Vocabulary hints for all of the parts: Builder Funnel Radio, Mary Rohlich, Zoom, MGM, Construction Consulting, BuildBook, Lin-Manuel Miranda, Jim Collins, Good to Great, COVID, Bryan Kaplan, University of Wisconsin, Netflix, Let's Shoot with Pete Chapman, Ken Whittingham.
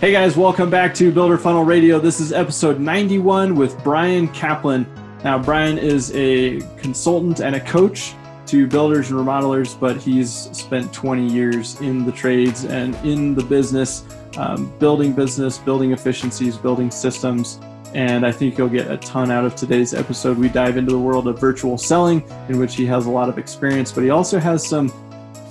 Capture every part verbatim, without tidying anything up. Hey guys, welcome back to Builder Funnel Radio. This is episode ninety-one with Bryan Kaplan. Now, Bryan is a consultant and a coach to builders and remodelers, but he's spent twenty years in the trades and in the business, um, building business, building efficiencies, building systems. And I think you'll get a ton out of today's episode. We dive into the world of virtual selling, in which he has a lot of experience, but he also has some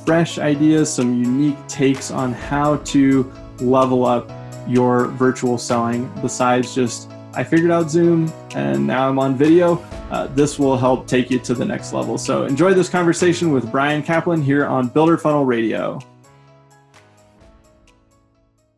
fresh ideas, some unique takes on how to level up your virtual selling besides just, I figured out Zoom and now I'm on video. Uh, this will help take you to the next level. So enjoy this conversation with Bryan Kaplan here on Builder Funnel Radio.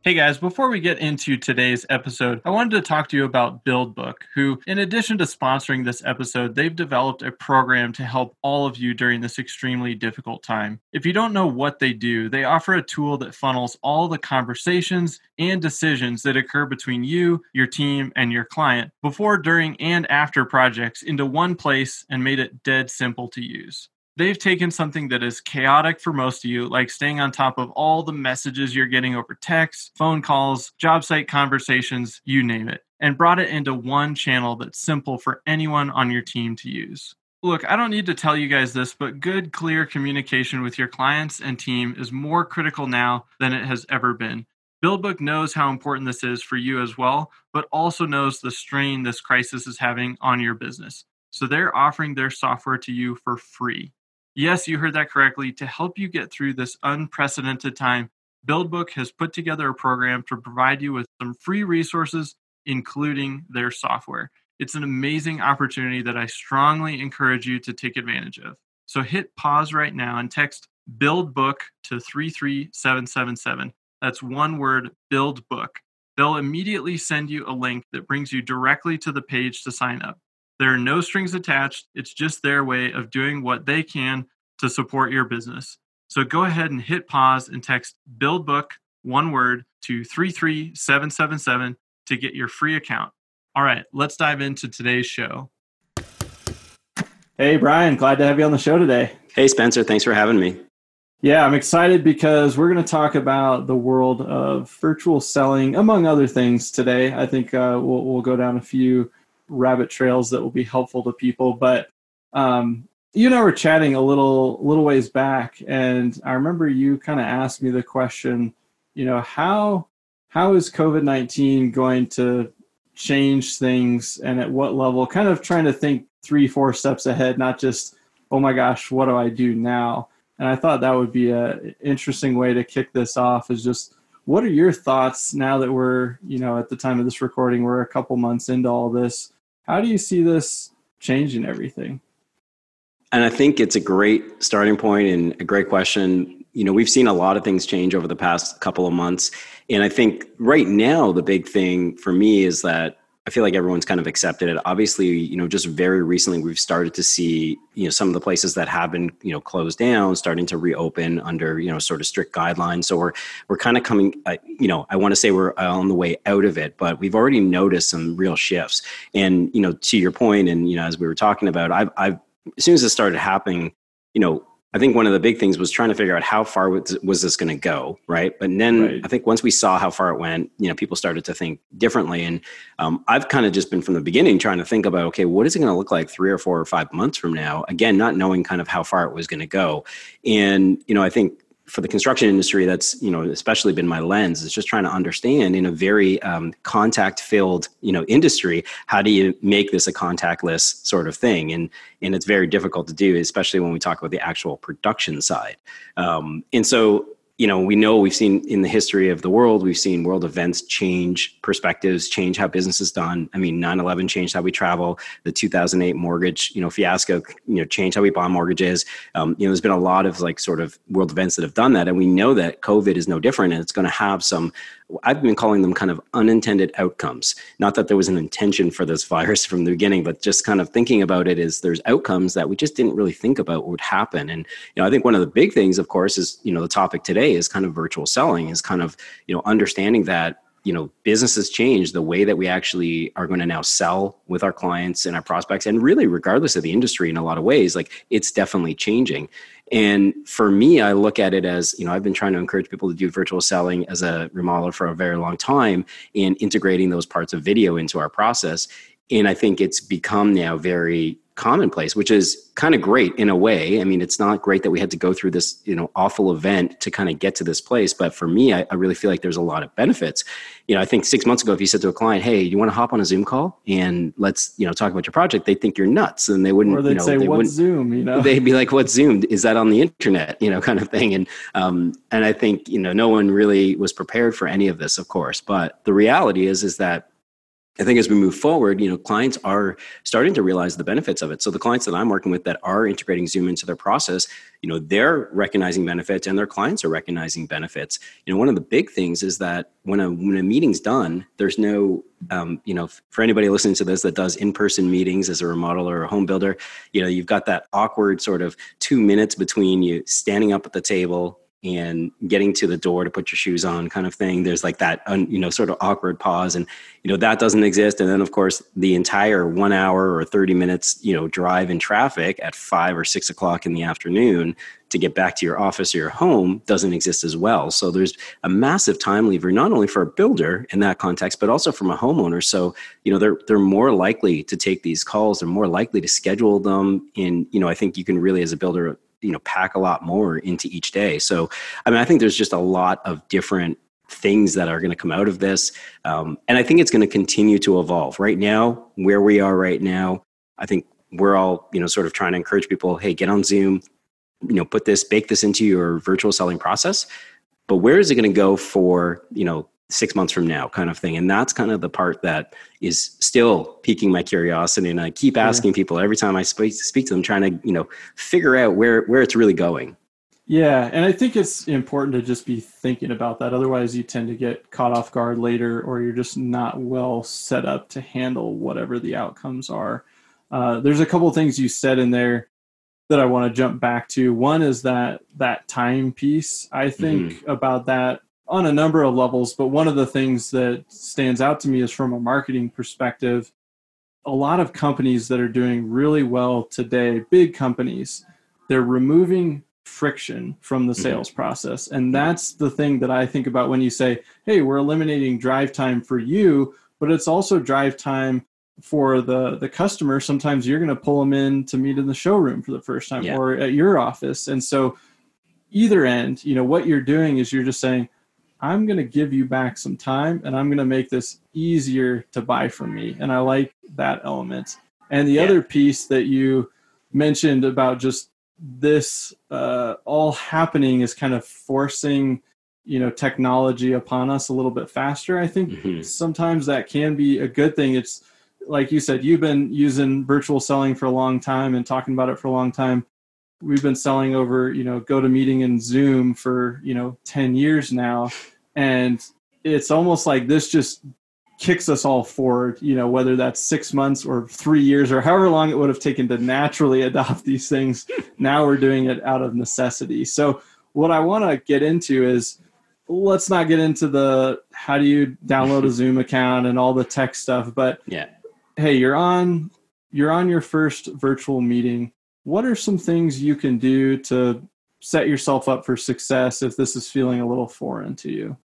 Hey guys, before we get into today's episode, I wanted to talk to you about BuildBook, who, in addition to sponsoring this episode, they've developed a program to help all of you during this extremely difficult time. If you don't know what they do, they offer a tool that funnels all the conversations and decisions that occur between you, your team, and your client before, during, and after projects into one place and made it dead simple to use. They've taken something that is chaotic for most of you, like staying on top of all the messages you're getting over text, phone calls, job site conversations, you name it, and brought it into one channel that's simple for anyone on your team to use. Look, I don't need to tell you guys this, but good, clear communication with your clients and team is more critical now than it has ever been. BuildBook knows how important this is for you as well, but also knows the strain this crisis is having on your business. So they're offering their software to you for free. Yes, you heard that correctly. To help you get through this unprecedented time, BuildBook has put together a program to provide you with some free resources, including their software. It's an amazing opportunity that I strongly encourage you to take advantage of. So hit pause right now and text BuildBook to three three seven seven seven. That's one word, BuildBook. They'll immediately send you a link that brings you directly to the page to sign up. There are no strings attached. It's just their way of doing what they can to support your business. So go ahead and hit pause and text BuildBook, one word, to three three seven seven seven to get your free account. All right, let's dive into today's show. Hey, Bryan, glad to have you on the show today. Hey, Spencer, thanks for having me. Yeah, I'm excited because we're going to talk about the world of virtual selling, among other things today. I think uh, we'll, we'll go down a few rabbit trails that will be helpful to people. But um, you and I were chatting a little little ways back, and I remember you kind of asked me the question, you know, how how is COVID nineteen going to change things and at what level? Kind of trying to think three, four steps ahead, not just, oh my gosh, what do I do now? And I thought that would be an interesting way to kick this off is just, what are your thoughts now that we're, you know, at the time of this recording, we're a couple months into all this? How do you see this changing everything? And I think it's a great starting point and a great question. You know, we've seen a lot of things change over the past couple of months. And I think right now, the big thing for me is that I feel like everyone's kind of accepted it. Obviously, you know, just very recently, we've started to see, you know, some of the places that have been, you know, closed down, starting to reopen under, you know, sort of strict guidelines. So we're, we're kind of coming, uh, you know, I want to say we're on the way out of it, but we've already noticed some real shifts. And, you know, to your point, and, you know, as we were talking about, I've, I've, as soon as it started happening, you know, I think one of the big things was trying to figure out how far was this going to go, right? But then right. I think once we saw how far it went, you know, people started to think differently. And um, I've kind of just been from the beginning trying to think about, okay, what is it going to look like three or four or five months from now? Again, not knowing kind of how far it was going to go. And, you know, I think for the construction industry, that's, you know, especially been my lens is just trying to understand in a very um, contact-filled, you know, industry, how do you make this a contactless sort of thing? And and it's very difficult to do, especially when we talk about the actual production side. Um, and so, you know, we know we've seen in the history of the world, we've seen world events change perspectives, change how business is done. I mean, nine eleven changed how we travel. The two thousand eight mortgage, you know, fiasco, you know, changed how we bond mortgages. Um, you know, there's been a lot of like sort of world events that have done that. And we know that COVID is no different, and it's going to have some, I've been calling them kind of unintended outcomes. Not that there was an intention for this virus from the beginning, but just kind of thinking about it is there's outcomes that we just didn't really think about would happen. And, you know, I think one of the big things, of course, is, you know, the topic today is kind of virtual selling, is kind of, you know, understanding that, you know, businesses change the way that we actually are going to now sell with our clients and our prospects. And really, regardless of the industry, in a lot of ways, like it's definitely changing. And for me, I look at it as, you know, I've been trying to encourage people to do virtual selling as a remodeler for a very long time, and integrating those parts of video into our process. And I think it's become now very commonplace, which is kind of great in a way. I mean, it's not great that we had to go through this, you know, awful event to kind of get to this place. But for me, I, I really feel like there's a lot of benefits. You know, I think six months ago, if you said to a client, "Hey, you want to hop on a Zoom call and let's, you know, talk about your project," they'd think you're nuts, and they wouldn't. Or they'd you know, say, they "What's Zoom?" You know, they'd be like, "What's Zoom? Is that on the internet?" You know, kind of thing. And um, and I think, you know, no one really was prepared for any of this, of course. But the reality is, is that I think as we move forward, you know, clients are starting to realize the benefits of it. So the clients that I'm working with that are integrating Zoom into their process, you know, they're recognizing benefits, and their clients are recognizing benefits. You know, one of the big things is that when a, when a meeting's done, there's no, um, you know, for anybody listening to this that does in-person meetings as a remodeler or a home builder, you know, you've got that awkward sort of two minutes between you standing up at the table and getting to the door to put your shoes on kind of thing. There's like that, un, you know, sort of awkward pause, and, you know, that doesn't exist. And then of course the entire one hour or thirty minutes, you know, drive in traffic at five or six o'clock in the afternoon to get back to your office or your home doesn't exist as well. So there's a massive time lever, not only for a builder in that context, but also from a homeowner. So, you know, they're they're more likely to take these calls. They're more likely to schedule them. And, you know, I think you can really, as a builder, you know, pack a lot more into each day. So, I mean, I think there's just a lot of different things that are going to come out of this. Um, and I think it's going to continue to evolve. Right now, where we are right now, I think we're all, you know, sort of trying to encourage people, hey, get on Zoom, you know, put this, bake this into your virtual selling process. But where is it going to go for, you know, six months from now kind of thing? And that's kind of the part that is still piquing my curiosity. And I keep asking yeah. people every time I speak, speak to them, trying to, you know, figure out where, where it's really going. Yeah. And I think it's important to just be thinking about that. Otherwise you tend to get caught off guard later, or you're just not well set up to handle whatever the outcomes are. Uh, there's a couple of things you said in there that I want to jump back to. One is that, that time piece. I think mm-hmm. about that on a number of levels, but one of the things that stands out to me is from a marketing perspective, a lot of companies that are doing really well today, big companies, they're removing friction from the sales mm-hmm. process. And that's the thing that I think about when you say, hey, we're eliminating drive time for you, but it's also drive time for the, the customer. Sometimes you're going to pull them in to meet in the showroom for the first time yeah. or at your office. And so either end, you know, what you're doing is you're just saying, I'm going to give you back some time, and I'm going to make this easier to buy from me. And I like that element. And the yeah. other piece that you mentioned about just this uh, all happening is kind of forcing, you know, technology upon us a little bit faster. I think mm-hmm. sometimes that can be a good thing. It's like you said, you've been using virtual selling for a long time and talking about it for a long time. We've been selling over, you know, GoToMeeting and Zoom for, you know, ten years now. And it's almost like this just kicks us all forward, you know, whether that's six months or three years or however long it would have taken to naturally adopt these things. Now we're doing it out of necessity. So what I want to get into is, let's not get into the, how do you download a Zoom account and all the tech stuff, but yeah. hey, you're on, you're on your first virtual meeting. What are some things you can do to set yourself up for success if this is feeling a little foreign to you?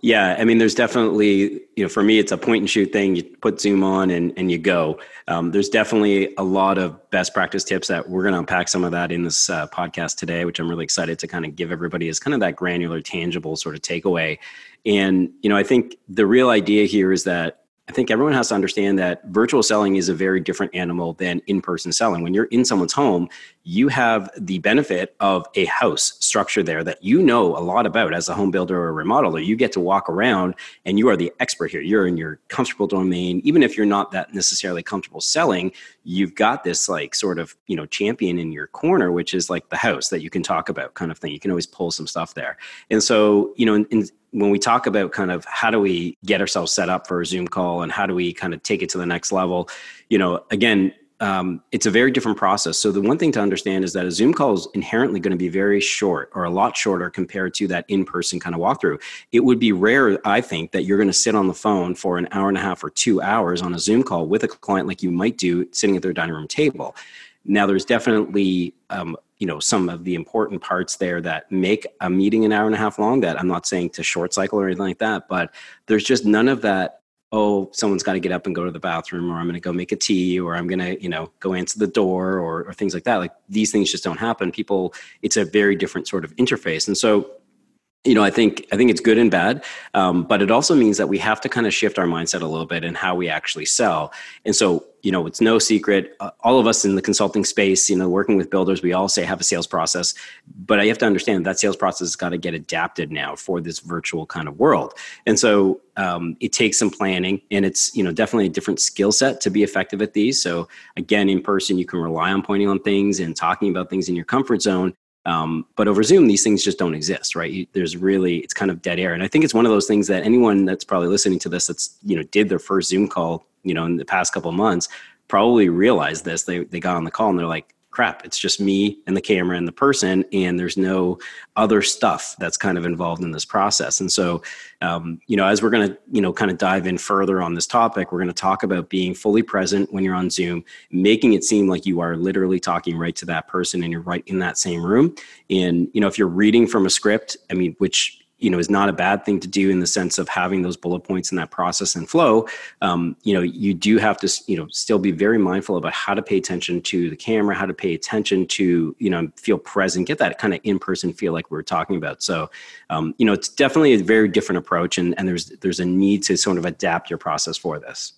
Yeah, I mean, there's definitely, you know, for me, it's a point and shoot thing. You put Zoom on and, and you go. Um, there's definitely a lot of best practice tips that we're going to unpack some of that in this uh, podcast today, which I'm really excited to kind of give everybody as kind of that granular, tangible sort of takeaway. And, you know, I think the real idea here is that I think everyone has to understand that virtual selling is a very different animal than in-person selling. When you're in someone's home, you have the benefit of a house structure there that you know a lot about as a home builder or a remodeler. You get to walk around and you are the expert here. You're in your comfortable domain. Even if you're not that necessarily comfortable selling, you've got this like sort of, you know, champion in your corner, which is like the house that you can talk about kind of thing. You can always pull some stuff there. And so, you know, in, in when we talk about kind of how do we get ourselves set up for a Zoom call and how do we kind of take it to the next level, you know, again, um, it's a very different process. So the one thing to understand is that a Zoom call is inherently going to be very short or a lot shorter compared to that in-person kind of walkthrough. It would be rare, I think, that you're going to sit on the phone for an hour and a half or two hours on a Zoom call with a client like you might do sitting at their dining room table. Now, there's definitely um, you know, some of the important parts there that make a meeting an hour and a half long that I'm not saying to short cycle or anything like that, but there's just none of that, oh, someone's got to get up and go to the bathroom, or I'm going to go make a tea, or I'm going to, you know, go answer the door, or, or things like that. Like, these things just don't happen. People, it's a very different sort of interface. And so, you know, I think, I think it's good and bad, um, but it also means that we have to kind of shift our mindset a little bit in how we actually sell. And so, you know, it's no secret, uh, all of us in the consulting space, you know, working with builders, we all say have a sales process, but I have to understand that, that sales process has got to get adapted now for this virtual kind of world. And so um, it takes some planning, and it's, you know, definitely a different skill set to be effective at these. So again, in person, you can rely on pointing on things and talking about things in your comfort zone. Um, but over Zoom, these things just don't exist, right? You, there's really, it's kind of dead air. And I think it's one of those things that anyone that's probably listening to this, that's, you know, did their first Zoom call, you know, in the past couple of months, probably realized this. They, they got on the call and they're like, crap, it's just me and the camera and the person, and there's no other stuff that's kind of involved in this process. And so, um, you know, as we're going to, you know, kind of dive in further on this topic, we're going to talk about being fully present when you're on Zoom, making it seem like you are literally talking right to that person and you're right in that same room. And, you know, if you're reading from a script, I mean, which, you know, is not a bad thing to do in the sense of having those bullet points in that process and flow. Um, you know, you do have to, you know, still be very mindful about how to pay attention to the camera, how to pay attention to, you know, feel present, get that kind of in-person feel like we were talking about. So, um, you know, it's definitely a very different approach, and, and there's, there's a need to sort of adapt your process for this.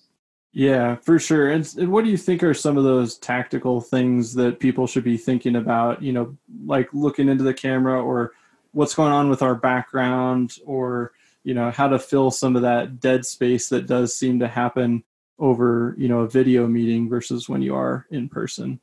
Yeah, for sure. And, and what do you think are some of those tactical things that people should be thinking about, you know, like looking into the camera, or what's going on with our background, or, you know, how to fill some of that dead space that does seem to happen over, you know, a video meeting versus when you are in person?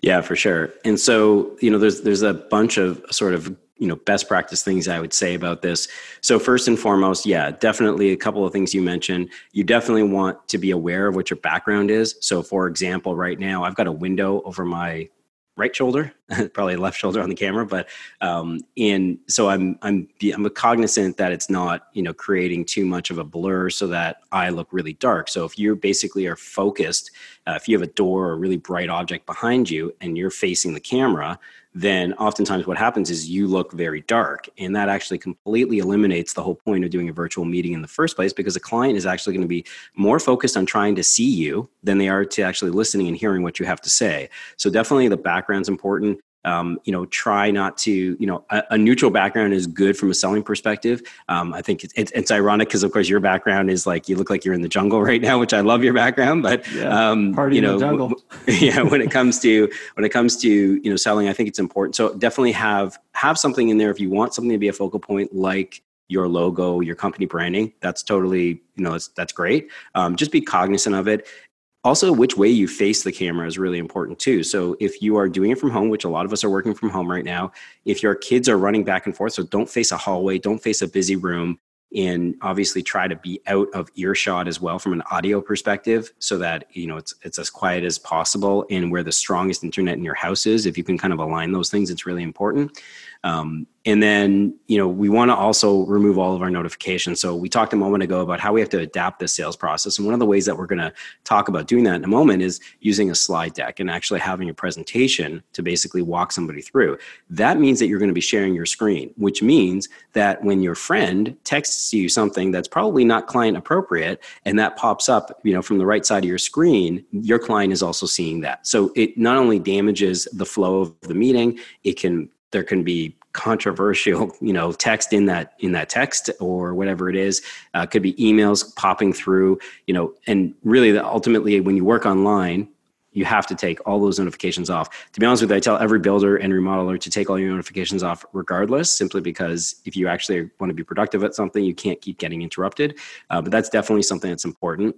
Yeah, for sure. And so, you know, there's, there's a bunch of sort of, you know, best practice things I would say about this. So first and foremost, yeah, definitely a couple of things you mentioned. You definitely want to be aware of what your background is. So for example, right now, I've got a window over my right shoulder, probably left shoulder on the camera, but um, and so I'm I'm I'm cognizant that it's not, you know, creating too much of a blur so that I look really dark. So if you basically are focused, uh, if you have a door or a really bright object behind you and you're facing the camera, then oftentimes what happens is you look very dark, and that actually completely eliminates the whole point of doing a virtual meeting in the first place, because a client is actually going to be more focused on trying to see you than they are to actually listening and hearing what you have to say. So definitely the background's important. Um, you know, try not to, you know, a, a neutral background is good from a selling perspective. Um, I think it's, it's, it's ironic because, of course, your background is like, you look like you're in the jungle right now, which I love your background, but, yeah, um, party you know, in the jungle. W- yeah, when it comes to, when it comes to, you know, selling, I think it's important. So definitely have, have something in there. If you want something to be a focal point, like your logo, your company branding, that's totally, you know, that's, that's great. Um, just be cognizant of it. Also, which way you face the camera is really important too. So if you are doing it from home, which a lot of us are working from home right now, if your kids are running back and forth, so don't face a hallway, don't face a busy room, and obviously try to be out of earshot as well from an audio perspective, so that, you know, it's it's as quiet as possible, and where the strongest internet in your house is. If you can kind of align those things, it's really important. Um, and then, you know, we want to also remove all of our notifications. So we talked a moment ago about how we have to adapt the sales process. And one of the ways that we're going to talk about doing that in a moment is using a slide deck and actually having a presentation to basically walk somebody through. That means that you're going to be sharing your screen, which means that when your friend texts you something that's probably not client appropriate, and that pops up, you know, from the right side of your screen, your client is also seeing that. So it not only damages the flow of the meeting, it can, there can be controversial, you know, text in that, in that text or whatever it is, uh, could be emails popping through, you know, and really the, ultimately when you work online, you have to take all those notifications off. To be honest with you, I tell every builder and remodeler to take all your notifications off regardless, simply because if you actually want to be productive at something, you can't keep getting interrupted. Uh, but that's definitely something that's important.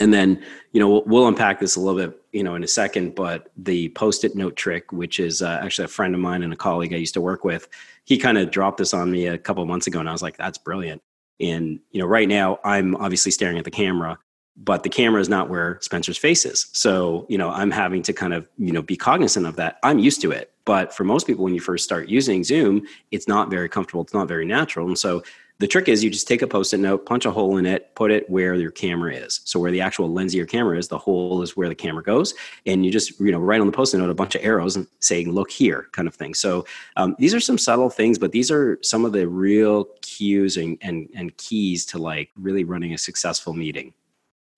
And then, you know, we'll, we'll unpack this a little bit, you know, in a second, but the post-it note trick, which is uh, actually a friend of mine and a colleague I used to work with, he kind of dropped this on me a couple of months ago and I was like, that's brilliant. And, you know, right now I'm obviously staring at the camera, but the camera is not where Spencer's face is. So, you know, I'm having to kind of, you know, be cognizant of that. I'm used to it. But for most people, when you first start using Zoom, it's not very comfortable. It's not very natural. And so the trick is you just take a post-it note, punch a hole in it, put it where your camera is. So where the actual lens of your camera is, the hole is where the camera goes. And you just, you know, write on the post-it note a bunch of arrows and saying, look here, kind of thing. So um, these are some subtle things, but these are some of the real cues and, and, and keys to like really running a successful meeting.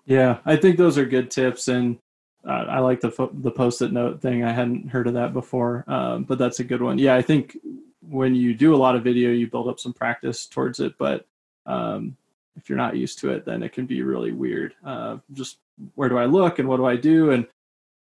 Yeah, I think those are good tips. And uh, I like the fo- the post-it note thing. I hadn't heard of that before, um, but that's a good one. Yeah, I think when you do a lot of video, you build up some practice towards it. But um, if you're not used to it, then it can be really weird. Uh, just where do I look and what do I do? And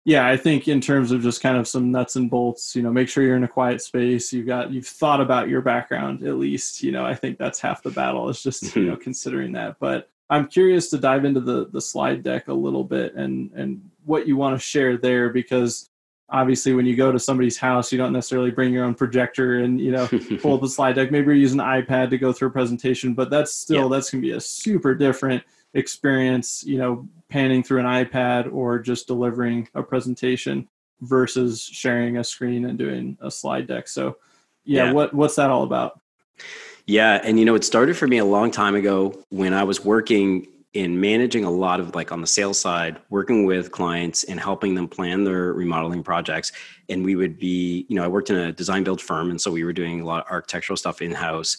yeah, I think in terms of just kind of some nuts and bolts, you know, make sure you're in a quiet space. You've got, you've thought about your background at least, you know, I think that's half the battle is just, you know, considering that. But I'm curious to dive into the, the slide deck a little bit and, and what you want to share there, because obviously when you go to somebody's house, you don't necessarily bring your own projector and, you know, pull up a slide deck. Maybe you're using an iPad to go through a presentation, but that's still, yeah. that's going to be a super different experience, you know, panning through an iPad or just delivering a presentation versus sharing a screen and doing a slide deck. So yeah, yeah. what what's that all about? Yeah. And, you know, it started for me a long time ago when I was working in managing a lot of like on the sales side, working with clients and helping them plan their remodeling projects. And we would be, you know, I worked in a design build firm. And so we were doing a lot of architectural stuff in-house.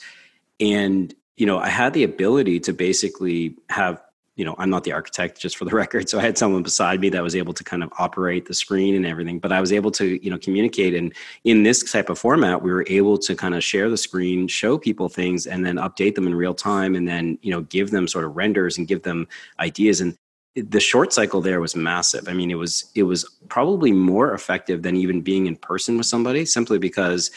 And, you know, I had the ability to basically have, you know, I'm not the architect, just for the record. So I had someone beside me that was able to kind of operate the screen and everything, but I was able to, you know, communicate. And in this type of format, we were able to kind of share the screen, show people things, and then update them in real time. And then, you know, give them sort of renders and give them ideas. And the short cycle there was massive. I mean, it was, it was probably more effective than even being in person with somebody, simply because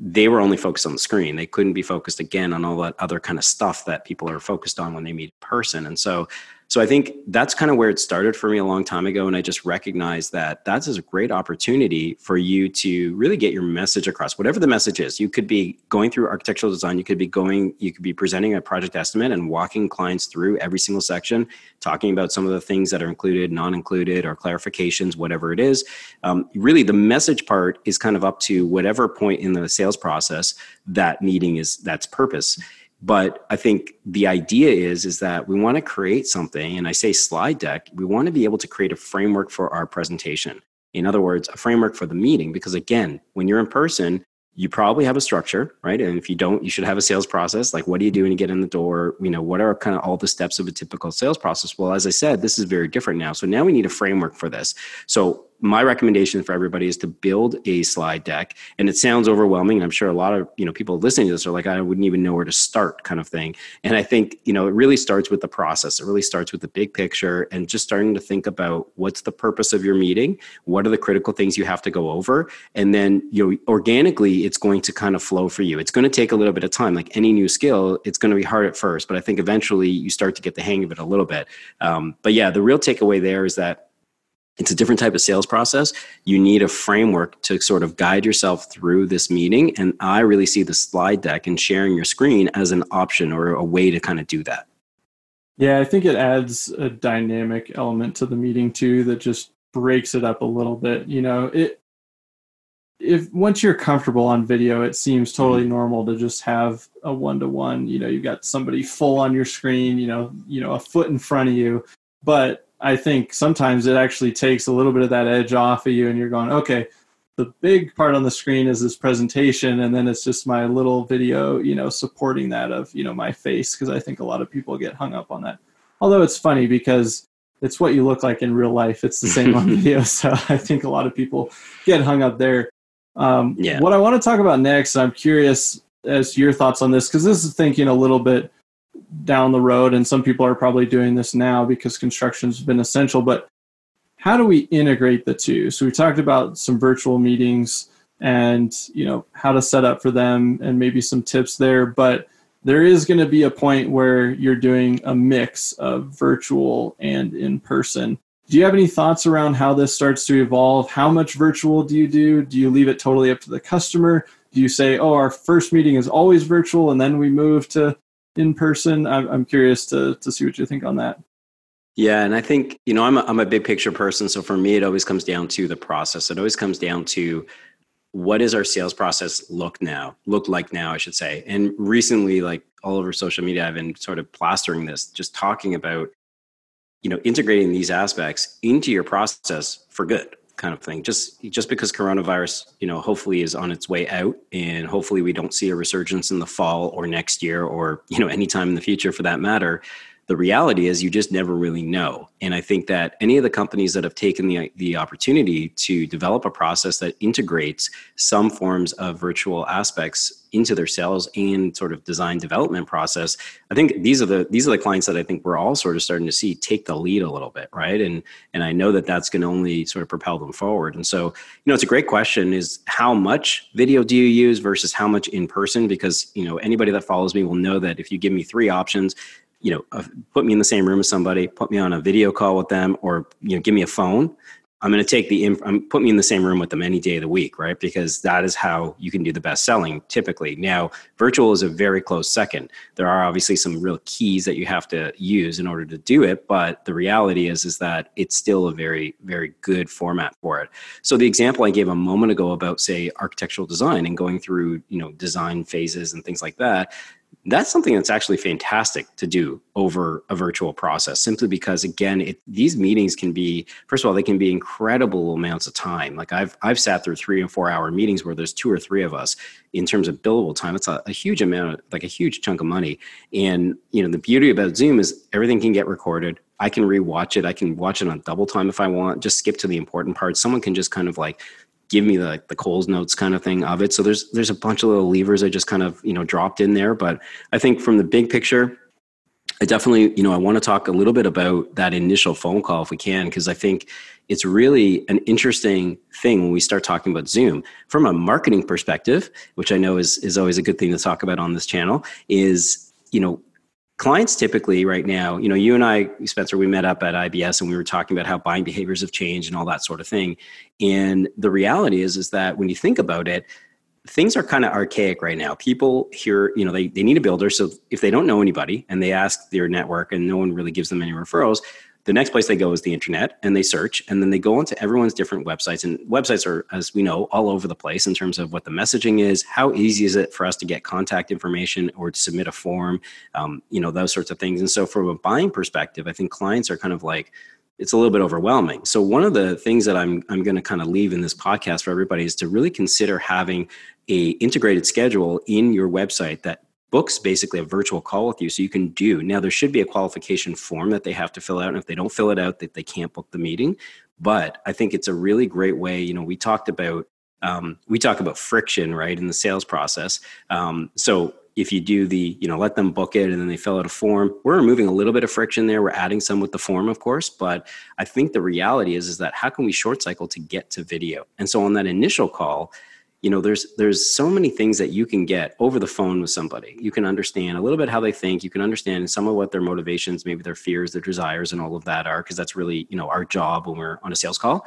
they were only focused on the screen. They couldn't be focused again on all that other kind of stuff that people are focused on when they meet in person. And so, so I think that's kind of where it started for me a long time ago. And I just recognized that that's a great opportunity for you to really get your message across, whatever the message is. You could be going through architectural design. You could be going, you could be presenting a project estimate and walking clients through every single section, talking about some of the things that are included, non-included, or clarifications, whatever it is. Um, really, the message part is kind of up to whatever point in the sales process that meeting is, that's purpose. But I think the idea is, is that we want to create something, and I say slide deck, we want to be able to create a framework for our presentation. In other words, a framework for the meeting, because again, when you're in person, you probably have a structure, right? And if you don't, you should have a sales process. Like, what do you do when you get in the door? You know, what are kind of all the steps of a typical sales process? Well, as I said, this is very different now. So now we need a framework for this. So my recommendation for everybody is to build a slide deck. And it sounds overwhelming. I'm sure a lot of, you know, people listening to this are like, I wouldn't even know where to start, kind of thing. And I think, you know, it really starts with the process. It really starts with the big picture and just starting to think about what's the purpose of your meeting? What are the critical things you have to go over? And then, you know, organically, it's going to kind of flow for you. It's going to take a little bit of time. Like any new skill, it's going to be hard at first, but I think eventually you start to get the hang of it a little bit. Um, but yeah, the real takeaway there is that it's a different type of sales process. You need a framework to sort of guide yourself through this meeting. And I really see the slide deck and sharing your screen as an option or a way to kind of do that. Yeah, I think it adds a dynamic element to the meeting too that just breaks it up a little bit. You know, it if once you're comfortable on video, it seems totally normal to just have a one-to-one, you know, you've got somebody full on your screen, you know, you know, a foot in front of you. But I think sometimes it actually takes a little bit of that edge off of you and you're going, okay, the big part on the screen is this presentation. And then it's just my little video, you know, supporting that of, you know, my face. Cause I think a lot of people get hung up on that. Although it's funny because it's what you look like in real life. It's the same on video. So I think a lot of people get hung up there. Um, yeah. What I want to talk about next, I'm curious as to your thoughts on this, because this is thinking a little bit down the road, and some people are probably doing this now because construction's been essential, but how do we integrate the two? So we talked about some virtual meetings and, you know, how to set up for them and maybe some tips there, but there is going to be a point where you're doing a mix of virtual and in-person. Do you have any thoughts around how this starts to evolve? How much virtual do you do? Do you leave it totally up to the customer? Do you say, oh, our first meeting is always virtual and then we move to in-person? I'm, I'm curious to, to see what you think on that. Yeah. And I think, you know, I'm a, I'm a big picture person. So for me, it always comes down to the process. It always comes down to what is our sales process look now, look like now, I should say. And recently, like all over social media, I've been sort of plastering this, just talking about, you know, integrating these aspects into your process for good kind of thing. Just, just because coronavirus, you know, hopefully is on its way out, and hopefully we don't see a resurgence in the fall or next year or, you know, anytime in the future for that matter. The reality is you just never really know. And I think that any of the companies that have taken the, the opportunity to develop a process that integrates some forms of virtual aspects into their sales and sort of design development process, I think these are the these are the clients that I think we're all sort of starting to see take the lead a little bit, right? And and I know that that's going to only sort of propel them forward. And so, you know, it's a great question: is how much video do you use versus how much in person? Because, you know, anybody that follows me will know that if you give me three options, you know, put me in the same room as somebody, put me on a video call with them, or, you know, give me a phone, I'm going to take the, I'm put me in the same room with them any day of the week, right? Because that is how you can do the best selling typically. Now, virtual is a very close second. There are obviously some real keys that you have to use in order to do it. But the reality is, is that it's still a very, very good format for it. So the example I gave a moment ago about, say, architectural design and going through, you know, design phases and things like that, that's something that's actually fantastic to do over a virtual process, simply because, again, it, these meetings can be, first of all, they can be incredible amounts of time. Like I've I've sat through three and four hour meetings where there's two or three of us. In terms of billable time, it's a, a huge amount, like a huge chunk of money. And, you know, the beauty about Zoom is everything can get recorded. I can rewatch it. I can watch it on double time if I want, just skip to the important parts. Someone can just kind of like give me the the Coles notes kind of thing of it. So there's there's a bunch of little levers I just kind of, you know, dropped in there. But I think from the big picture, I definitely, you know, I want to talk a little bit about that initial phone call if we can, because I think it's really an interesting thing when we start talking about Zoom. From a marketing perspective, which I know is is always a good thing to talk about on this channel, is, you know, clients typically right now, you know, you and I, Spencer, we met up at I B S and we were talking about how buying behaviors have changed and all that sort of thing. And the reality is, is that when you think about it, things are kind of archaic right now. People here, you know, they, they need a builder. So if they don't know anybody and they ask their network and no one really gives them any referrals, the next place they go is the internet, and they search, and then they go onto everyone's different websites. And websites are, as we know, all over the place in terms of what the messaging is. How easy is it for us to get contact information or to submit a form, um, you know, those sorts of things. And so from a buying perspective, I think clients are kind of like, it's a little bit overwhelming. So one of the things that I'm I'm going to kind of leave in this podcast for everybody is to really consider having a integrated schedule in your website that books basically a virtual call with you, so you can do. Now, there should be a qualification form that they have to fill out, and if they don't fill it out, that they can't book the meeting. But I think it's a really great way. You know, we talked about um, we talk about friction, right, in the sales process. Um, so if you do the, you know, let them book it and then they fill out a form, we're removing a little bit of friction there. We're adding some with the form, of course. But I think the reality is, is that how can we short cycle to get to video? And so on that initial call, you know, there's there's so many things that you can get over the phone with somebody. You can understand a little bit how they think. You can understand some of what their motivations, maybe their fears, their desires, and all of that are, because that's really, you know, our job when we're on a sales call.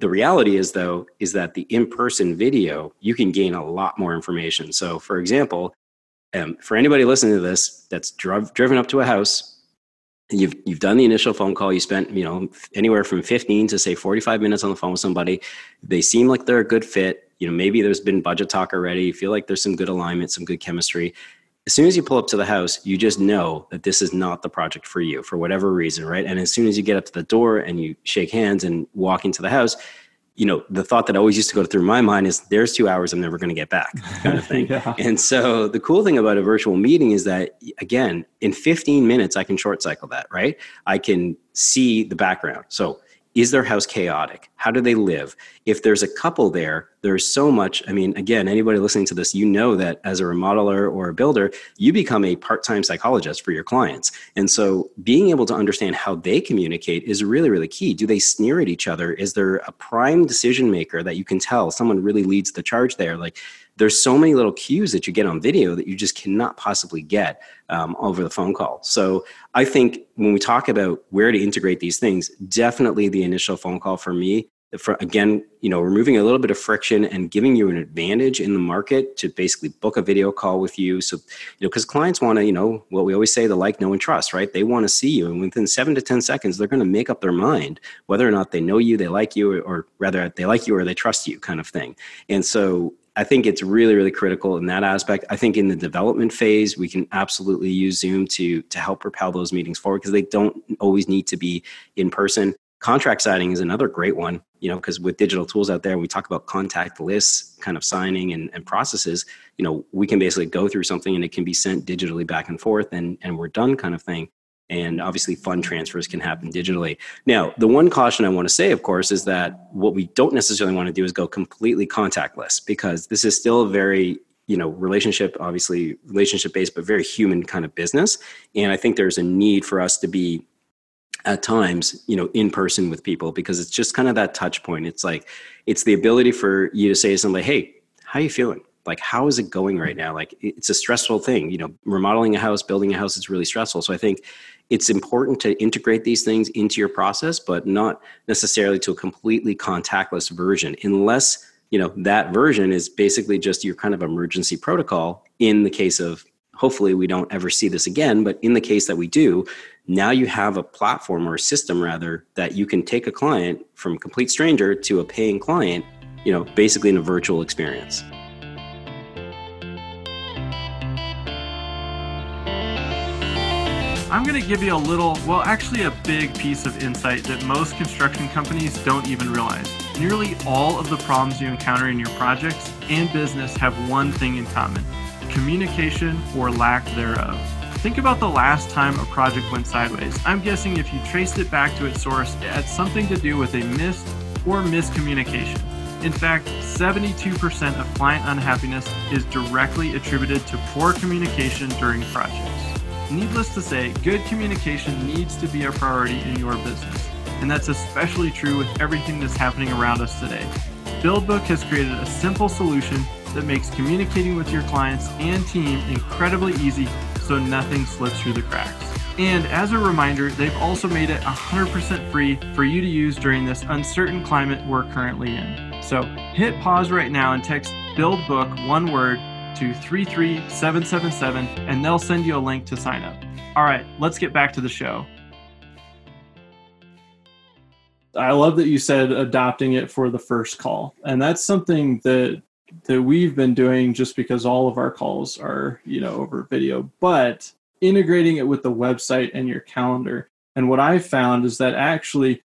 The reality is, though, is that the in-person video, you can gain a lot more information. So, for example, um, for anybody listening to this that's dr- driven up to a house, You've you've done the initial phone call. You spent, you know, anywhere from fifteen to say forty-five minutes on the phone with somebody. They seem like they're a good fit. You know, maybe there's been budget talk already. You feel like there's some good alignment, some good chemistry. As soon as you pull up to the house, you just know that this is not the project for you for whatever reason, right? And as soon as you get up to the door and you shake hands and walk into the house, you know, the thought that always used to go through my mind is, there's two hours I'm never going to get back, kind of thing. Yeah. And so the cool thing about a virtual meeting is that, again, in fifteen minutes, I can short cycle that, right? I can see the background. So is their house chaotic? How do they live? If there's a couple there, there's so much. I mean, again, anybody listening to this, you know that as a remodeler or a builder, you become a part-time psychologist for your clients. And so being able to understand how they communicate is really, really key. Do they sneer at each other? Is there a prime decision maker that you can tell someone really leads the charge there? Like, there's so many little cues that you get on video that you just cannot possibly get um, over the phone call. So I think when we talk about where to integrate these things, definitely the initial phone call for me, for, again, you know, removing a little bit of friction and giving you an advantage in the market to basically book a video call with you. So, you know, because clients want to, you know, what we always say, the like, know, and trust, right? They want to see you. And within seven to ten seconds, they're going to make up their mind whether or not they know you, they like you, or, or rather they like you or they trust you kind of thing. And so I think it's really, really critical in that aspect. I think in the development phase, we can absolutely use Zoom to, to help propel those meetings forward because they don't always need to be in person. Contract signing is another great one, you know, because with digital tools out there, we talk about contact lists, kind of signing and, and processes, you know, we can basically go through something and it can be sent digitally back and forth and, and we're done kind of thing. And obviously fund transfers can happen digitally. Now, the one caution I want to say, of course, is that what we don't necessarily want to do is go completely contactless, because this is still very, you know, relationship, obviously relationship based, but very human kind of business. And I think there's a need for us to be at times, you know, in person with people, because it's just kind of that touch point. It's like, it's the ability for you to say to somebody, hey, how are you feeling? Like, how is it going right now? Like, it's a stressful thing, you know, remodeling a house, building a house, it's really stressful. So I think it's important to integrate these things into your process, but not necessarily to a completely contactless version, unless, you know, that version is basically just your kind of emergency protocol in the case of, hopefully we don't ever see this again, but in the case that we do, now you have a platform or a system rather that you can take a client from complete stranger to a paying client, you know, basically in a virtual experience. I'm going to give you a little, well, actually a big piece of insight that most construction companies don't even realize. Nearly all of the problems you encounter in your projects and business have one thing in common: communication or lack thereof. Think about the last time a project went sideways. I'm guessing if you traced it back to its source, it had something to do with a missed or miscommunication. In fact, seventy-two percent of client unhappiness is directly attributed to poor communication during projects. Needless to say, good communication needs to be a priority in your business, and that's especially true with everything that's happening around us today. BuildBook has created a simple solution that makes communicating with your clients and team incredibly easy, so nothing slips through the cracks. And as a reminder, they've also made it one hundred percent free for you to use during this uncertain climate we're currently in. So hit pause right now and text BuildBook, one word, to three three seven seven seven, and they'll send you a link to sign up. All right, let's get back to the show. I love that you said adopting it for the first call. And that's something that that we've been doing just because all of our calls are, you know, over video, but integrating it with the website and your calendar. And what I found is that actually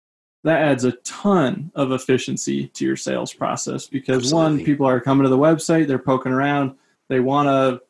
that adds a ton of efficiency to your sales process, because Absolutely. One, people are coming to the website, they're poking around, they want to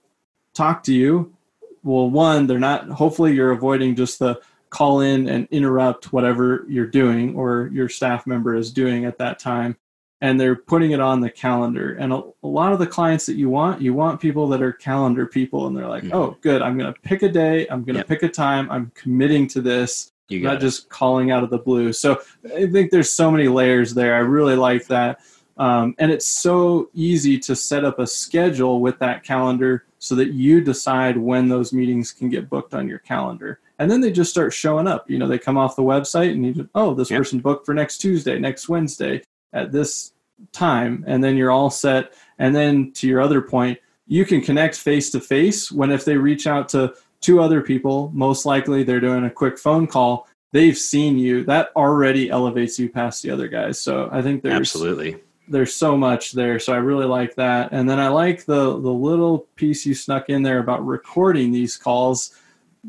talk to you. Well, one, they're not, hopefully you're avoiding just the call in and interrupt whatever you're doing or your staff member is doing at that time. And they're putting it on the calendar. And a, a lot of the clients that you want, you want people that are calendar people. And they're like, mm-hmm. oh, good, I'm going to pick a day. I'm going to yep. pick a time. I'm committing to this. You got not it. Just calling out of the blue. So I think there's so many layers there. I really like that. Um, and it's so easy to set up a schedule with that calendar so that you decide when those meetings can get booked on your calendar. And then they just start showing up. You know, they come off the website and you just, oh, this yep. person booked for next Tuesday, next Wednesday at this time. And then you're all set. And then to your other point, you can connect face to face when if they reach out to two other people, most likely they're doing a quick phone call, they've seen you, that already elevates you past the other guys. So I think there's absolutely there's so much there. So I really like that. And then I like the the little piece you snuck in there about recording these calls.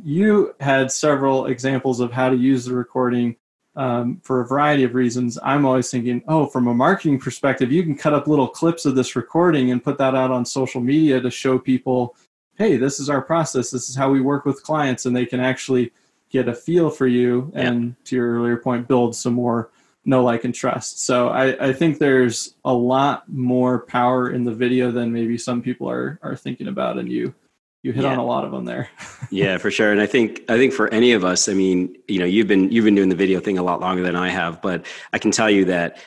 You had several examples of how to use the recording um, for a variety of reasons. I'm always thinking, oh, from a marketing perspective, you can cut up little clips of this recording and put that out on social media to show people, hey, this is our process. This is how we work with clients, and they can actually get a feel for you and, yeah. to your earlier point, build some more know, like, and trust. So I, I think there's a lot more power in the video than maybe some people are are thinking about. And you you hit yeah. on a lot of them there. Yeah, for sure. And I think I think for any of us, I mean, you know, you've been you've been doing the video thing a lot longer than I have, but I can tell you that,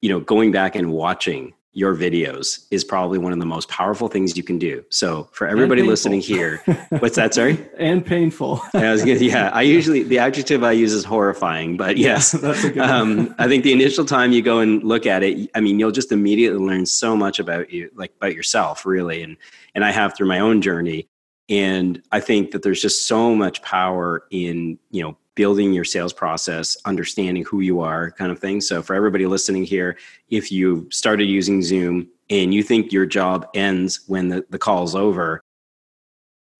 you know, going back and watching your videos is probably one of the most powerful things you can do. So for everybody listening here, what's that? Sorry. And painful. I was gonna, yeah. I usually, the adjective I use is horrifying, but yes, that's a good um, I think the initial time you go and look at it, I mean, you'll just immediately learn so much about you, like about yourself really. And, and I have through my own journey. And I think that there's just so much power in, you know, building your sales process, understanding who you are kind of thing. So for everybody listening here, if you started using Zoom and you think your job ends when the, the call's over,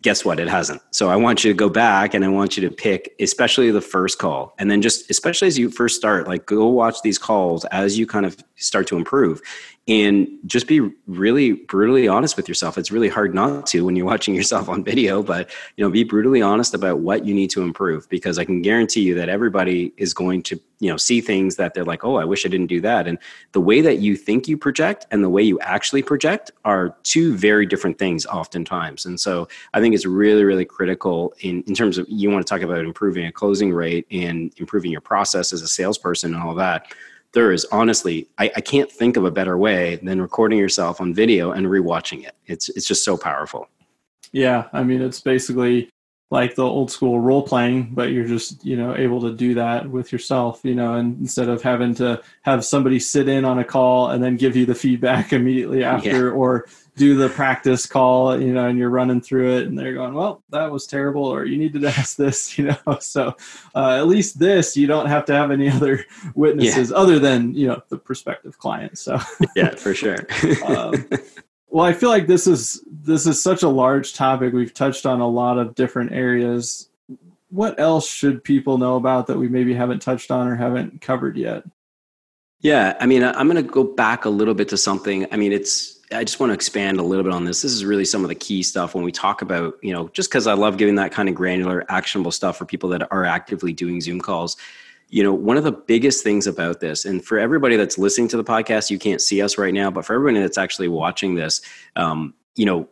guess what? It hasn't. So I want you to go back and I want you to pick, especially the first call. And then just, especially as you first start, like go watch these calls as you kind of start to improve and just be really brutally honest with yourself. It's really hard not to when you're watching yourself on video, but you know, be brutally honest about what you need to improve, because I can guarantee you that everybody is going to, you know, see things that they're like, oh, I wish I didn't do that. And the way that you think you project and the way you actually project are two very different things oftentimes. And so I think it's really, really critical in, in terms of, you want to talk about improving a closing rate and improving your process as a salesperson and all that. There is honestly, I, I can't think of a better way than recording yourself on video and rewatching it. It's, it's just so powerful. Yeah. I mean, it's basically like the old school role playing, but you're just, you know, able to do that with yourself, you know, and instead of having to have somebody sit in on a call and then give you the feedback immediately after, yeah. or do the practice call, you know, and you're running through it and they're going, well, that was terrible, or you needed to ask this, you know? So uh, at least this, you don't have to have any other witnesses yeah. other than, you know, the prospective client. So yeah, for sure. um, Well, I feel like this is this is such a large topic. We've touched on a lot of different areas. What else should people know about that we maybe haven't touched on or haven't covered yet? Yeah, I mean, I'm going to go back a little bit to something. I mean, it's I just want to expand a little bit on this. This is really some of the key stuff when we talk about, you know, just because I love giving that kind of granular, actionable stuff for people that are actively doing Zoom calls. You know, one of the biggest things about this, and for everybody that's listening to the podcast, you can't see us right now, but for everyone that's actually watching this, um, you know,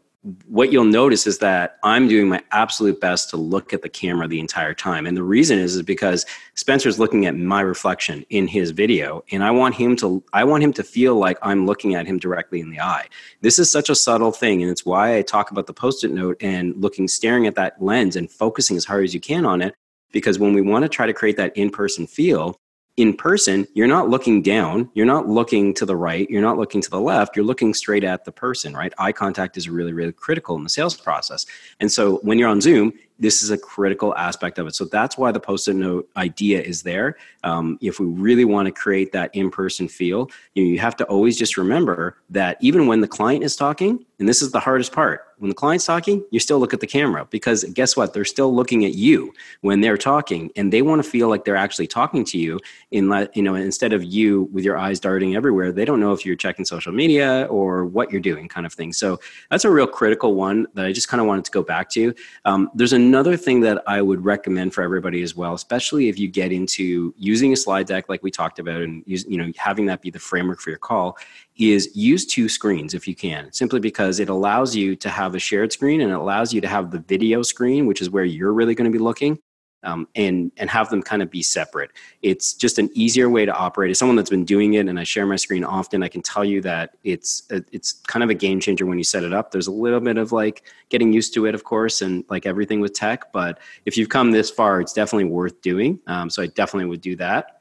what you'll notice is that I'm doing my absolute best to look at the camera the entire time. And the reason is, is because Spencer's looking at my reflection in his video, and I want him to, I want him to feel like I'm looking at him directly in the eye. This is such a subtle thing. And it's why I talk about the Post-it note and looking, staring at that lens and focusing as hard as you can on it. Because when we want to try to create that in-person feel, in person, you're not looking down, you're not looking to the right, you're not looking to the left, you're looking straight at the person, right? Eye contact is really, really critical in the sales process. And so when you're on Zoom, this is a critical aspect of it. So that's why the Post-it note idea is there. Um, if we really want to create that in-person feel, you know, you have to always just remember that even when the client is talking, and this is the hardest part, when the client's talking, you still look at the camera, because guess what? They're still looking at you when they're talking, and they want to feel like they're actually talking to you. In, you know, instead of you with your eyes darting everywhere, they don't know if you're checking social media or what you're doing, kind of thing. So that's a real critical one that I just kind of wanted to go back to. Um, there's a Another thing that I would recommend for everybody as well, especially if you get into using a slide deck like we talked about and use, you know, having that be the framework for your call, is use two screens if you can, simply because it allows you to have a shared screen and it allows you to have the video screen, which is where you're really going to be looking. Um, and and have them kind of be separate. It's just an easier way to operate. As someone that's been doing it, and I share my screen often, I can tell you that it's a, it's kind of a game changer when you set it up. There's a little bit of like getting used to it, of course, and like everything with tech. But if you've come this far, it's definitely worth doing. Um, so I definitely would do that.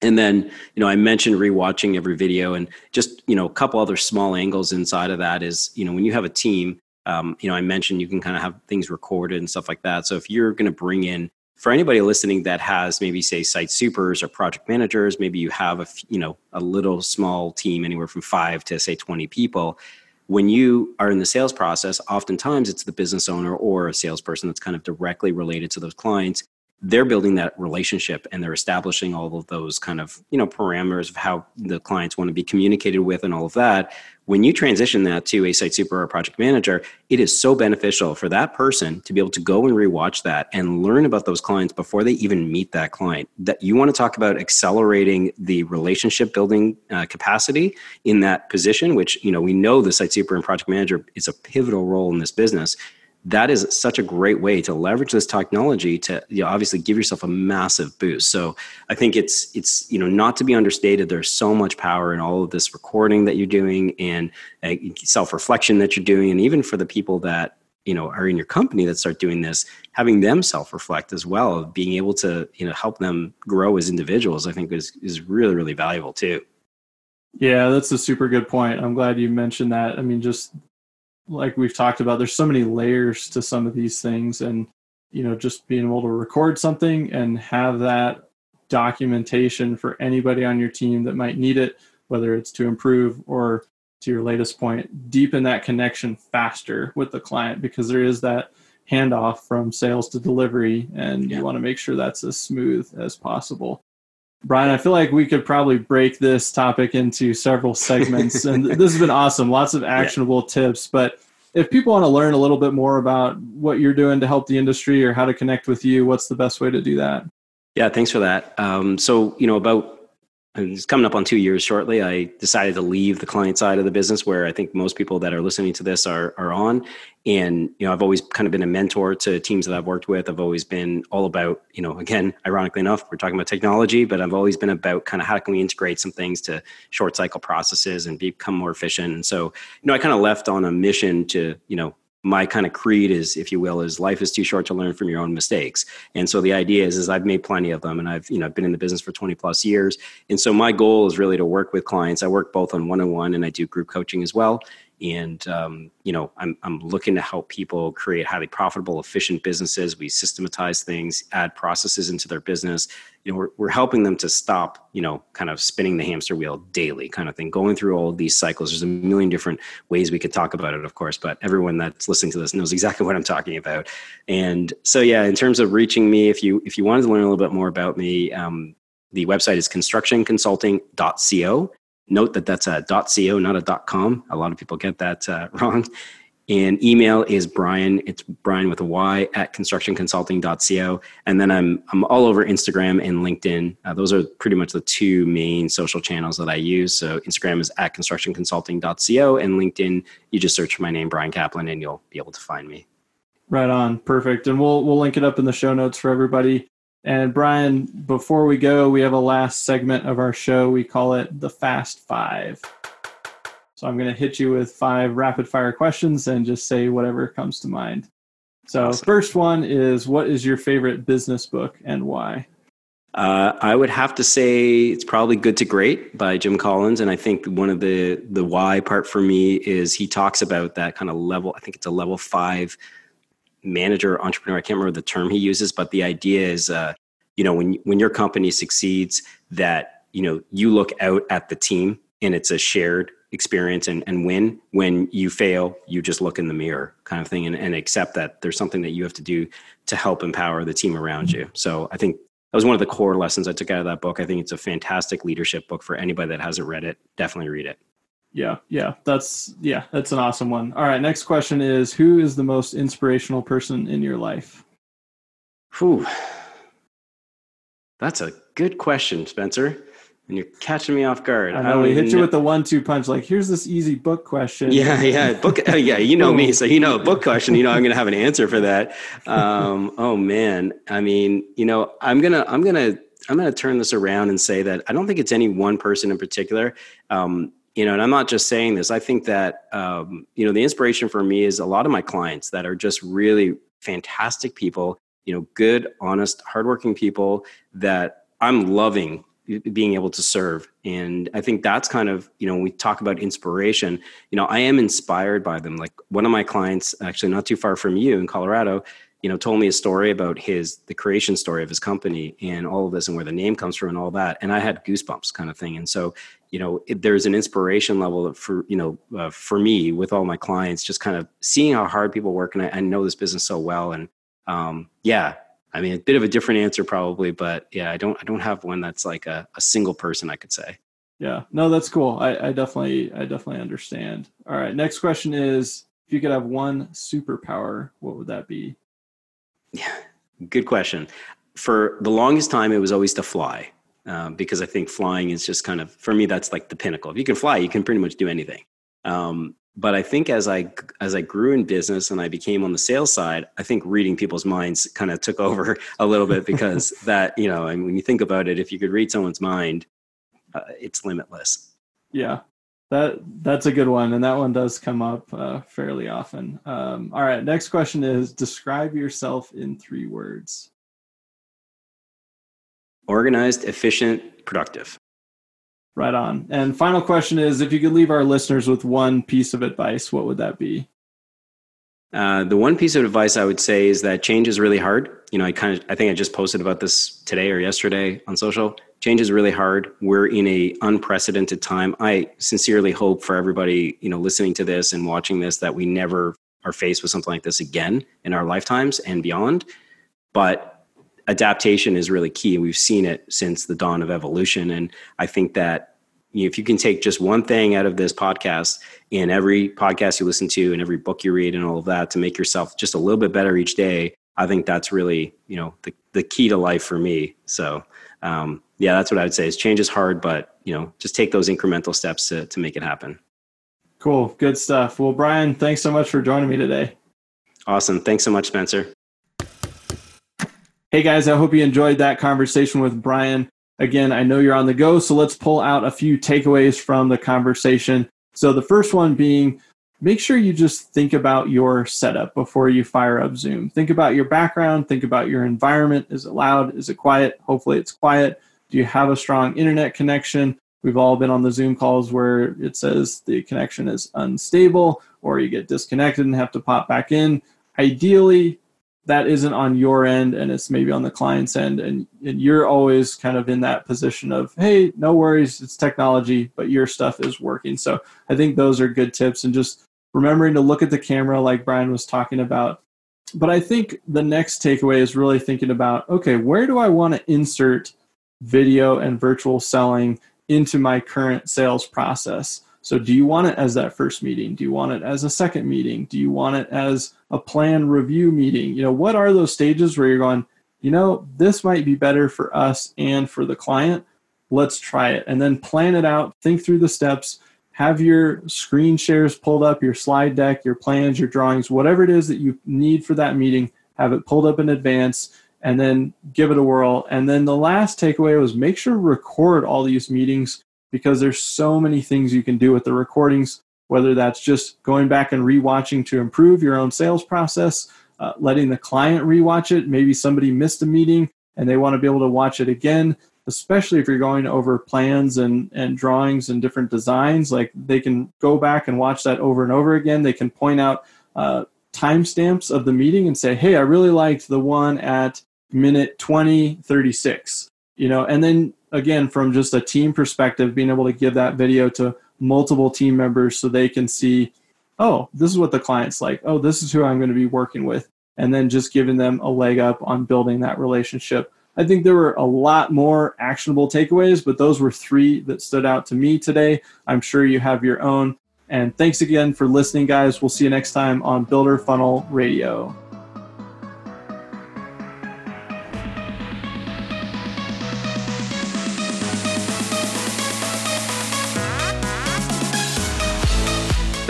And then, you know, I mentioned rewatching every video, and just, you know, a couple other small angles inside of that is, you know, when you have a team, um, you know, I mentioned you can kind of have things recorded and stuff like that. So if you're going to bring in, for anybody listening that has maybe say site supers or project managers, maybe you have a, you know, a little small team, anywhere from five to say twenty people. When you are in the sales process, oftentimes it's the business owner or a salesperson that's kind of directly related to those clients. They're building that relationship and they're establishing all of those kind of, you know, parameters of how the clients want to be communicated with and all of that. When you transition that to a site super or project manager, it is so beneficial for that person to be able to go and rewatch that and learn about those clients before they even meet that client. That you want to talk about accelerating the relationship building uh, capacity in that position, which, you know, we know the site super and project manager is a pivotal role in this business. That is such a great way to leverage this technology to, you know, obviously give yourself a massive boost. So I think it's, it's, you know, not to be understated. There's so much power in all of this recording that you're doing and uh, self-reflection that you're doing. And even for the people that, you know, are in your company that start doing this, having them self-reflect as well, of being able to, you know, help them grow as individuals, I think is, is really, really valuable too. Yeah, that's a super good point. I'm glad you mentioned that. I mean, just like we've talked about, there's so many layers to some of these things, and, you know, just being able to record something and have that documentation for anybody on your team that might need it, whether it's to improve or, to your latest point, deepen that connection faster with the client, because there is that handoff from sales to delivery, and yeah. you want to make sure that's as smooth as possible. Bryan, I feel like we could probably break this topic into several segments, and this has been awesome. Lots of actionable yeah. tips, but if people want to learn a little bit more about what you're doing to help the industry or how to connect with you, what's the best way to do that? Yeah, thanks for that. Um, so, you know, about it's coming up on two years shortly, I decided to leave the client side of the business, where I think most people that are listening to this are are on. And, you know, I've always kind of been a mentor to teams that I've worked with. I've always been all about, you know, again, ironically enough, we're talking about technology, but I've always been about kind of how can we integrate some things to short cycle processes and become more efficient. And so, you know, I kind of left on a mission to, you know, my kind of creed is, if you will, is life is too short to learn from your own mistakes. And so the idea is, is I've made plenty of them, and I've, you know, been in the business for twenty plus years. And so my goal is really to work with clients. I work both on one-on-one, and I do group coaching as well. And, um, you know, I'm, I'm looking to help people create highly profitable, efficient businesses. We systematize things, add processes into their business. You know, we're, we're helping them to stop, you know, kind of spinning the hamster wheel daily kind of thing, going through all of these cycles. There's a million different ways we could talk about it, of course, but everyone that's listening to this knows exactly what I'm talking about. And so, yeah, in terms of reaching me, if you, if you wanted to learn a little bit more about me, um, the website is construction consulting dot co. Note that that's a .co, not a .com. A lot of people get that uh, wrong. And email is Bryan. It's Bryan with a Y at construction consulting dot co. And then I'm I'm all over Instagram and LinkedIn. Uh, those are pretty much the two main social channels that I use. So Instagram is at construction consulting dot co, and LinkedIn, you just search for my name, Bryan Kaplan, and you'll be able to find me. Right on. Perfect. And we'll we'll link it up in the show notes for everybody. And Bryan, before we go, we have a last segment of our show. We call it the Fast Five. So I'm going to hit you with five rapid fire questions and just say whatever comes to mind. So awesome. First one is, what is your favorite business book and why? Uh, I would have to say it's probably Good to Great by Jim Collins. And I think one of the, the why part for me is he talks about that kind of level. I think it's a level five manager, entrepreneur, I can't remember the term he uses, but the idea is, uh, you know, when, when your company succeeds, that, you know, you look out at the team and it's a shared experience and, and win. When you fail, you just look in the mirror kind of thing and, and accept that there's something that you have to do to help empower the team around you. So I think that was one of the core lessons I took out of that book. I think it's a fantastic leadership book for anybody that hasn't read it. Definitely read it. Yeah. Yeah. That's, yeah, that's an awesome one. All right. Next question is, who is the most inspirational person in your life? Whew. That's a good question, Spencer. And you're catching me off guard. I know, we hit you know. with the one, two punch. Like, here's this easy book question. Yeah. Yeah. Book. Uh, yeah. You know me. So, you know, book question, you know, I'm going to have an answer for that. Um, oh man. I mean, you know, I'm going to, I'm going to, I'm going to turn this around and say that I don't think it's any one person in particular. Um, You know, and I'm not just saying this. I think that, um, you know, the inspiration for me is a lot of my clients that are just really fantastic people, you know, good, honest, hardworking people that I'm loving being able to serve. And I think that's kind of, you know, when we talk about inspiration, you know, I am inspired by them. Like one of my clients, actually not too far from you in Colorado, you know, told me a story about his, the creation story of his company and all of this and where the name comes from and all that. And I had goosebumps kind of thing. And so, you know, it, there's an inspiration level for, you know, uh, for me with all my clients, just kind of seeing how hard people work. And I, I know this business so well. And um, yeah, I mean, a bit of a different answer probably, but yeah, I don't, I don't have one that's like a, a single person I could say. Yeah, no, that's cool. I, I definitely, I definitely understand. All right. Next question is, if you could have one superpower, what would that be? Yeah, good question. For the longest time, it was always to fly, uh, because I think flying is just kind of, for me, that's like the pinnacle. If you can fly, you can pretty much do anything. Um, but I think as I, as I grew in business and I became on the sales side, I think reading people's minds kind of took over a little bit, because that, you know, and when you think about it, if you could read someone's mind, Uh, it's limitless. Yeah, that that's a good one. And that one does come up uh, fairly often. Um, all right. Next question is, describe yourself in three words. Organized, efficient, productive. Right on. And final question is, if you could leave our listeners with one piece of advice, what would that be? Uh, the one piece of advice I would say is that change is really hard. You know, I kind of, I think I just posted about this today or yesterday on social. Change is really hard. We're in a unprecedented time. I sincerely hope for everybody, you know, listening to this and watching this, that we never are faced with something like this again in our lifetimes and beyond. But adaptation is really key. We've seen it since the dawn of evolution. And I think that if you can take just one thing out of this podcast and every podcast you listen to and every book you read and all of that to make yourself just a little bit better each day, I think that's really, you know, the, the key to life for me. So, um, yeah, that's what I would say is change is hard, but, you know, just take those incremental steps to, to make it happen. Cool. Good stuff. Well, Bryan, thanks so much for joining me today. Awesome. Thanks so much, Spencer. Hey guys, I hope you enjoyed that conversation with Bryan. Again, I know you're on the go, so let's pull out a few takeaways from the conversation. So the first one being, make sure you just think about your setup before you fire up Zoom. Think about your background. Think about your environment. Is it loud? Is it quiet? Hopefully it's quiet. Do you have a strong internet connection? We've all been on the Zoom calls where it says the connection is unstable or you get disconnected and have to pop back in. Ideally, that isn't on your end and it's maybe on the client's end. And, and you're always kind of in that position of, hey, no worries, it's technology, but your stuff is working. So I think those are good tips, and just remembering to look at the camera like Bryan was talking about. But I think the next takeaway is really thinking about, okay, where do I want to insert video and virtual selling into my current sales process? So do you want it as that first meeting? Do you want it as a second meeting? Do you want it as a plan review meeting? You know, what are those stages where you're going, you know, this might be better for us and for the client. Let's try it. And then plan it out, think through the steps, have your screen shares pulled up, your slide deck, your plans, your drawings, whatever it is that you need for that meeting, have it pulled up in advance and then give it a whirl. And then the last takeaway was make sure to record all these meetings, because there's so many things you can do with the recordings, whether that's just going back and rewatching to improve your own sales process, uh, letting the client rewatch it. Maybe somebody missed a meeting and they want to be able to watch it again, especially if you're going over plans and, and drawings and different designs. Like, they can go back and watch that over and over again. They can point out uh, timestamps of the meeting and say, hey, I really liked the one at minute twenty thirty-six, you know, and then again, from just a team perspective, being able to give that video to multiple team members so they can see, oh, this is what the client's like. Oh, this is who I'm going to be working with. And then just giving them a leg up on building that relationship. I think there were a lot more actionable takeaways, but those were three that stood out to me today. I'm sure you have your own. And thanks again for listening, guys. We'll see you next time on Builder Funnel Radio.